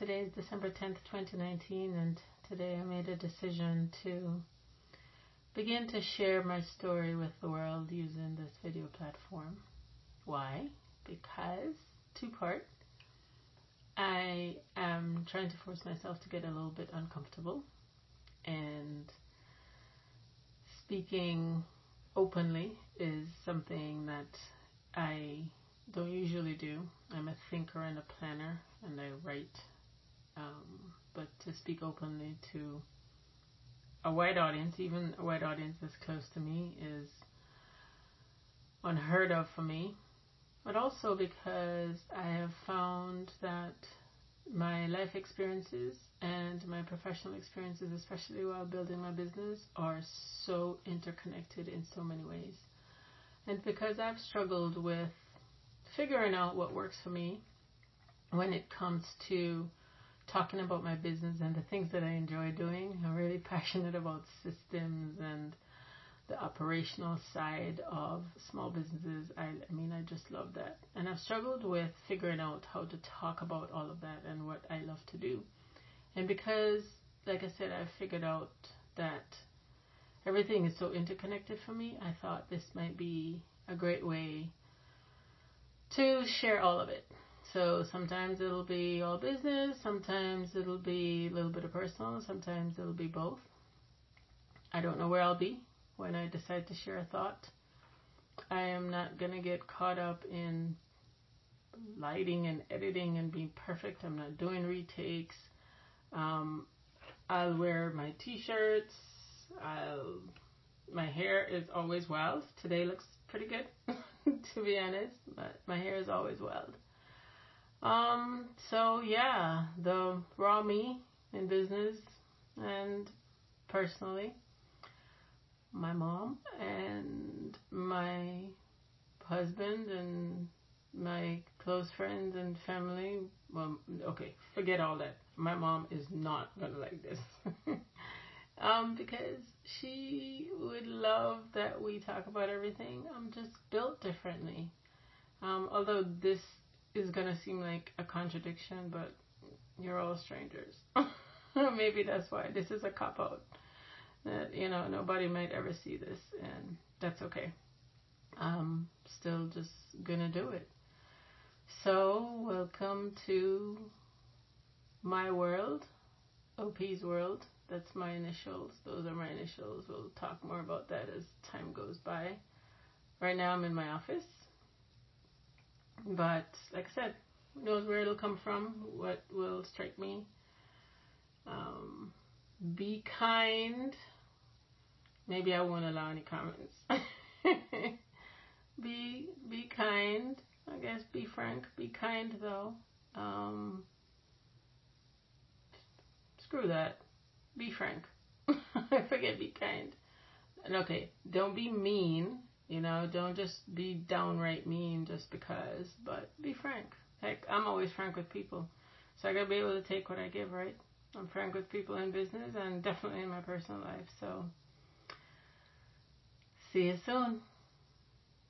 Today is December 10th, 2019, and today I made a decision to begin to share my story with the world using this video platform. Why? Because, two-part, I am trying to force myself to get a little bit uncomfortable and speaking openly is something that I don't usually do. I'm a thinker and a planner and I write, but to speak openly to a wide audience, even a wide audience that's close to me, is unheard of for me. But also because I have found that my life experiences and my professional experiences, especially while building my business, are so interconnected in so many ways. And because I've struggled with figuring out what works for me when it comes to talking about my business and the things that I enjoy doing, I'm really passionate about systems and the operational side of small businesses. I mean, I just love that. And I've struggled with figuring out how to talk about all of that and what I love to do. And because, like I said, I figured out that everything is so interconnected for me, I thought this might be a great way to share all of it. So sometimes it'll be all business, sometimes it'll be a little bit of personal, sometimes it'll be both. I don't know where I'll be when I decide to share a thought. I am not going to get caught up in lighting and editing and being perfect. I'm not doing retakes. I'll wear my t-shirts. My hair is always wild. Today looks pretty good, to be honest, but my hair is always wild. So yeah, the raw me in business and personally, my mom and my husband and my close friends and family. Well, okay, forget all that. My mom is not gonna like this. Because she would love that we talk about everything. I'm just built differently. Although this is gonna seem like a contradiction, but you're all strangers. Maybe that's why this is a cop-out. That, you know, nobody might ever see this, and that's okay. I'm still just gonna do it. So, welcome to my world, OP's world. That's my initials. Those are my initials. We'll talk more about that as time goes by. Right now I'm in my office. But, like I said, who knows where it'll come from, what will strike me. Be kind. Maybe I won't allow any comments. Be kind. I guess be frank. Be kind, though. Screw that. Be frank. I forget be kind. And okay, don't be mean. You know, don't just be downright mean just because. But be frank. Heck, I'm always frank with people. So I gotta be able to take what I give, right? I'm frank with people in business and definitely in my personal life. So, see you soon.